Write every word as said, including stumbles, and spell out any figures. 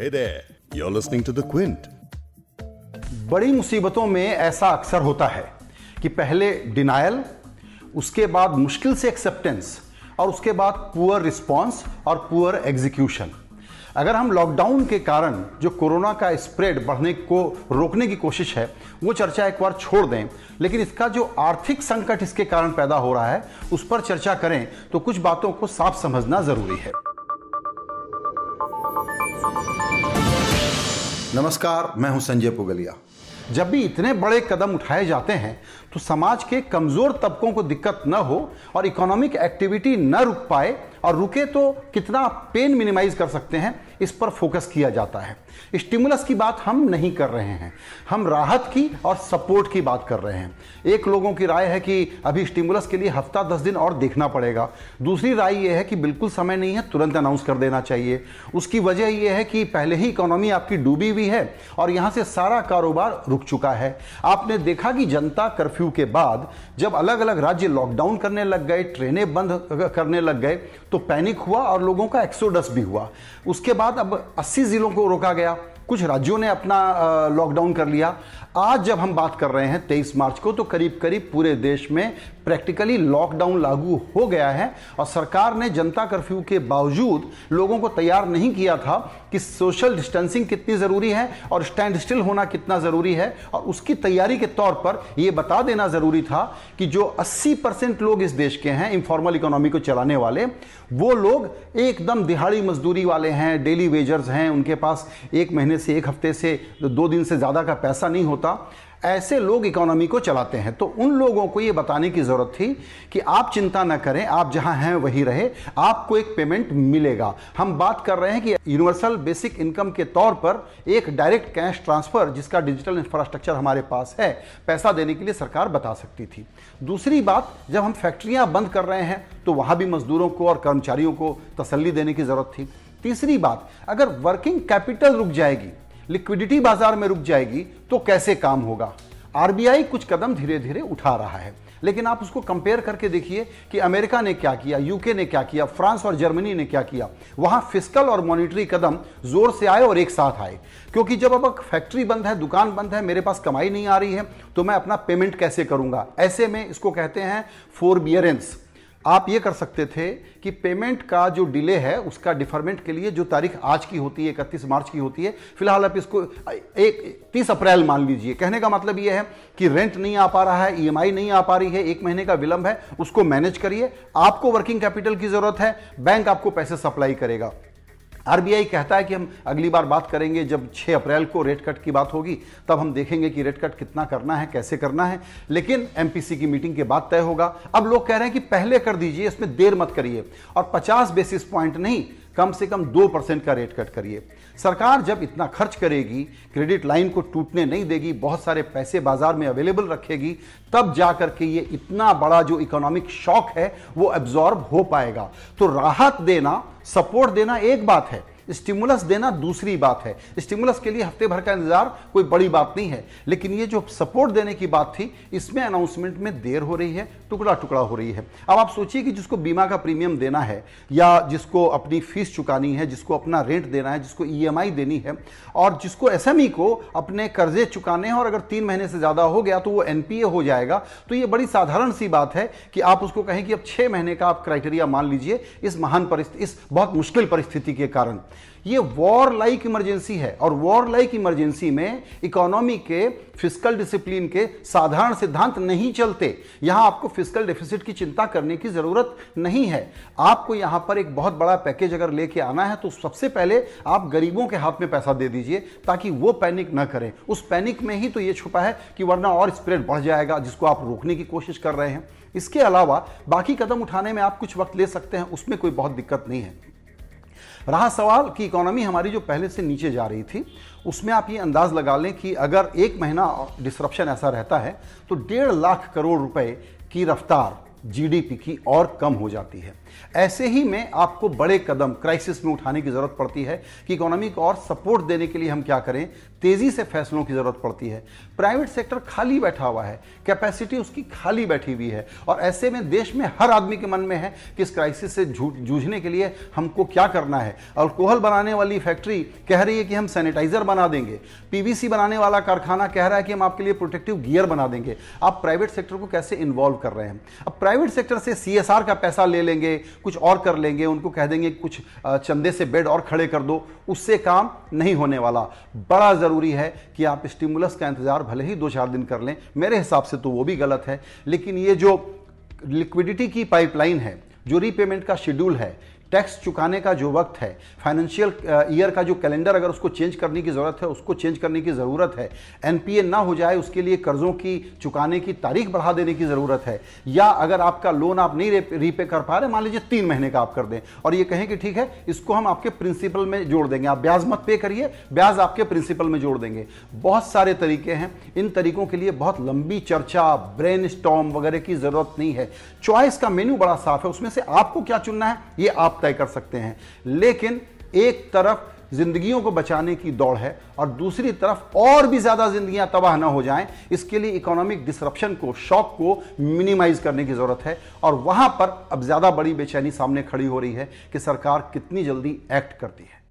Hey there, you're listening to The Quint. बड़ी मुसीबतों में ऐसा अक्सर होता है कि पहले डिनायल, उसके बाद मुश्किल से एक्सेप्टेंस और उसके बाद पुअर रिस्पॉन्स और पुअर एग्जीक्यूशन। अगर हम लॉकडाउन के कारण जो कोरोना का स्प्रेड बढ़ने को रोकने की कोशिश है वो चर्चा एक बार छोड़ दें, लेकिन इसका जो आर्थिक संकट इसके कारण पैदा हो रहा है उस पर चर्चा करें तो कुछ बातों को साफ समझना जरूरी है। नमस्कार, मैं हूं संजय पुगलिया। जब भी इतने बड़े कदम उठाए जाते हैं तो समाज के कमज़ोर तबकों को दिक्कत न हो और इकोनॉमिक एक्टिविटी न रुक पाए और रुके तो कितना पेन मिनिमाइज कर सकते हैं इस पर फोकस किया जाता है। स्टिमुलस की बात हम नहीं कर रहे हैं, हम राहत की और सपोर्ट की बात कर रहे हैं। एक लोगों की राय है कि अभी स्टिमुलस के लिए हफ्ता दस दिन और देखना पड़ेगा, दूसरी राय यह है कि बिल्कुल समय नहीं है, तुरंत अनाउंस कर देना चाहिए। उसकी वजह यह है कि पहले ही इकोनॉमी आपकी डूबी हुई है और यहाँ से सारा कारोबार रुक चुका है। आपने देखा कि जनता कर्फ्यू के बाद जब अलग अलग राज्य लॉकडाउन करने लग गए, ट्रेनें बंद करने लग गए तो पैनिक हुआ और लोगों का एक्सोडस भी हुआ। उसके बाद अब अस्सी जिलों को रोका गया, कुछ राज्यों ने अपना लॉकडाउन कर लिया। आज जब हम बात कर रहे हैं तेईस मार्च को, तो करीब करीब पूरे देश में प्रैक्टिकली लॉकडाउन लागू हो गया है और सरकार ने जनता कर्फ्यू के बावजूद लोगों को तैयार नहीं किया था कि सोशल डिस्टेंसिंग कितनी ज़रूरी है और स्टैंड स्टिल होना कितना ज़रूरी है। और उसकी तैयारी के तौर पर यह बता देना ज़रूरी था कि जो अस्सी परसेंट लोग इस देश के हैं इन्फॉर्मल इकोनॉमी को चलाने वाले, वो लोग एकदम दिहाड़ी मजदूरी वाले हैं, डेली वेजर्स हैं, उनके पास एक महीने से, एक हफ्ते से, दो दिन से ज़्यादा का पैसा नहीं होता। ऐसे लोग इकोनॉमी को चलाते हैं। तो उन लोगों को ये बताने की ज़रूरत थी कि आप चिंता ना करें, आप जहां हैं वहीं रहे, आपको एक पेमेंट मिलेगा। हम बात कर रहे हैं कि यूनिवर्सल बेसिक इनकम के तौर पर एक डायरेक्ट कैश ट्रांसफ़र, जिसका डिजिटल इंफ्रास्ट्रक्चर हमारे पास है, पैसा देने के लिए सरकार बता सकती थी। दूसरी बात, जब हम फैक्ट्रियाँ बंद कर रहे हैं तो वहाँ भी मज़दूरों को और कर्मचारियों को तसल्ली देने की ज़रूरत थी। तीसरी बात, अगर वर्किंग कैपिटल रुक जाएगी, लिक्विडिटी बाजार में रुक जाएगी तो कैसे काम होगा। आरबीआई कुछ कदम धीरे धीरे उठा रहा है, लेकिन आप उसको कंपेयर करके देखिए कि अमेरिका ने क्या किया, यूके ने क्या किया, फ्रांस और जर्मनी ने क्या किया। वहां फिस्कल और मॉनिटरी कदम जोर से आए और एक साथ आए, क्योंकि जब अब फैक्ट्री बंद है, दुकान बंद है, मेरे पास कमाई नहीं आ रही है तो मैं अपना पेमेंट कैसे करूंगा। ऐसे में इसको कहते हैं फोरबियरेंस। आप ये कर सकते थे कि पेमेंट का जो डिले है उसका डिफरमेंट के लिए जो तारीख आज की होती है, इकतीस मार्च की होती है, फिलहाल आप इसको एक तीस अप्रैल मान लीजिए। कहने का मतलब ये है कि रेंट नहीं आ पा रहा है, ईएमआई नहीं आ पा रही है, एक महीने का विलंब है, उसको मैनेज करिए। आपको वर्किंग कैपिटल की ज़रूरत है, बैंक आपको पैसे सप्लाई करेगा। आरबीआई कहता है कि हम अगली बार बात करेंगे, जब छह अप्रैल को रेट कट की बात होगी तब हम देखेंगे कि रेट कट कितना करना है, कैसे करना है, लेकिन एमपीसी की मीटिंग के बाद तय होगा। अब लोग कह रहे हैं कि पहले कर दीजिए, इसमें देर मत करिए और पचास बेसिस पॉइंट नहीं, कम से कम दो परसेंट का रेट कट करिए। सरकार जब इतना खर्च करेगी, क्रेडिट लाइन को टूटने नहीं देगी, बहुत सारे पैसे बाजार में अवेलेबल रखेगी, तब जा करके ये इतना बड़ा जो इकोनॉमिक शॉक है वो एब्जॉर्ब हो पाएगा। तो राहत देना, सपोर्ट देना एक बात है, स्टिमुलस देना दूसरी बात है। स्टिमुलस के लिए हफ्ते भर का इंतजार कोई बड़ी बात नहीं है, लेकिन ये जो सपोर्ट देने की बात थी इसमें अनाउंसमेंट में देर हो रही है, टुकड़ा टुकड़ा हो रही है। अब आप सोचिए कि जिसको बीमा का प्रीमियम देना है या जिसको अपनी फीस चुकानी है, जिसको अपना रेंट देना है, जिसको ईएमआई देनी है और जिसको एसएमई को अपने कर्जे चुकाने हैं और अगर तीन महीने से ज़्यादा हो गया तो वो एनपीए हो जाएगा। तो ये बड़ी साधारण सी बात है कि आप उसको कहें कि अब छः महीने का आप क्राइटेरिया मान लीजिए इस महान परिस्थिति, इस बहुत मुश्किल परिस्थिति के कारण। ये वॉर लाइक इमरजेंसी है और वॉर लाइक इमरजेंसी में इकोनॉमी के फिस्कल डिसिप्लिन के साधारण सिद्धांत नहीं चलते। यहां आपको फिस्कल डेफिसिट की चिंता करने की जरूरत नहीं है। आपको यहां पर एक बहुत बड़ा पैकेज अगर लेके आना है तो सबसे पहले आप गरीबों के हाथ में पैसा दे दीजिए ताकि वो पैनिक ना करें। उस पैनिक में ही तो ये छुपा है कि वरना और स्प्रेड बढ़ जाएगा, जिसको आप रोकने की कोशिश कर रहे हैं। इसके अलावा बाकी कदम उठाने में आप कुछ वक्त ले सकते हैं, उसमें कोई बहुत दिक्कत नहीं है। रहा सवाल कि इकोनॉमी हमारी जो पहले से नीचे जा रही थी, उसमें आप ये अंदाज़ लगा लें कि अगर एक महीना डिसरप्शन ऐसा रहता है तो डेढ़ लाख करोड़ रुपए की रफ्तार जीडीपी की और कम हो जाती है। ऐसे ही में आपको बड़े कदम क्राइसिस में उठाने की जरूरत पड़ती है कि इकोनॉमी को और सपोर्ट देने के लिए हम क्या करें, तेजी से फैसलों की जरूरत पड़ती है। प्राइवेट सेक्टर खाली बैठा हुआ है, कैपेसिटी उसकी खाली बैठी हुई है, और ऐसे में देश में हर आदमी के मन में है कि इस क्राइसिस से जूझने के लिए हमको क्या करना है। अल्कोहल बनाने वाली फैक्ट्री कह रही है कि हम सैनिटाइजर बना देंगे, पीवीसी बनाने वाला कारखाना कह रहा है कि हम आपके लिए प्रोटेक्टिव गियर बना देंगे। आप प्राइवेट सेक्टर को कैसे इन्वॉल्व कर रहे हैं? अब प्राइवेट सेक्टर से सीएसआर का पैसा ले लेंगे, कुछ और कर लेंगे, उनको कह देंगे कुछ चंदे से बेड और खड़े कर दो, उससे काम नहीं होने वाला। बड़ा जरूरी है कि आप स्टिमुलस का इंतजार भले ही दो चार दिन कर लें, मेरे हिसाब से तो वो भी गलत है, लेकिन ये जो लिक्विडिटी की पाइपलाइन है, जो रीपेमेंट का शेड्यूल है, टैक्स चुकाने का जो वक्त है, फाइनेंशियल ईयर का जो कैलेंडर, अगर उसको चेंज करने की ज़रूरत है, उसको चेंज करने की ज़रूरत है। एनपीए ना हो जाए उसके लिए कर्ज़ों की चुकाने की तारीख बढ़ा देने की ज़रूरत है, या अगर आपका लोन आप नहीं रीपे कर पा रहे, मान लीजिए तीन महीने का आप कर दें और ये कहें कि ठीक है इसको हम आपके प्रिंसिपल में जोड़ देंगे, आप ब्याज मत पे करिए, ब्याज आपके प्रिंसिपल में जोड़ देंगे। बहुत सारे तरीके हैं, इन तरीकों के लिए बहुत लंबी चर्चा, ब्रेन स्टॉर्म वगैरह की ज़रूरत नहीं है। चॉइस का मेन्यू बड़ा साफ है, उसमें से आपको क्या चुनना है ये आप तय कर सकते हैं। लेकिन एक तरफ जिंदगियों को बचाने की दौड़ है और दूसरी तरफ और भी ज्यादा जिंदगियां तबाह ना हो जाएं, इसके लिए इकोनॉमिक डिसरप्शन को, शॉक को मिनिमाइज करने की जरूरत है। और वहां पर अब ज्यादा बड़ी बेचैनी सामने खड़ी हो रही है कि सरकार कितनी जल्दी एक्ट करती है।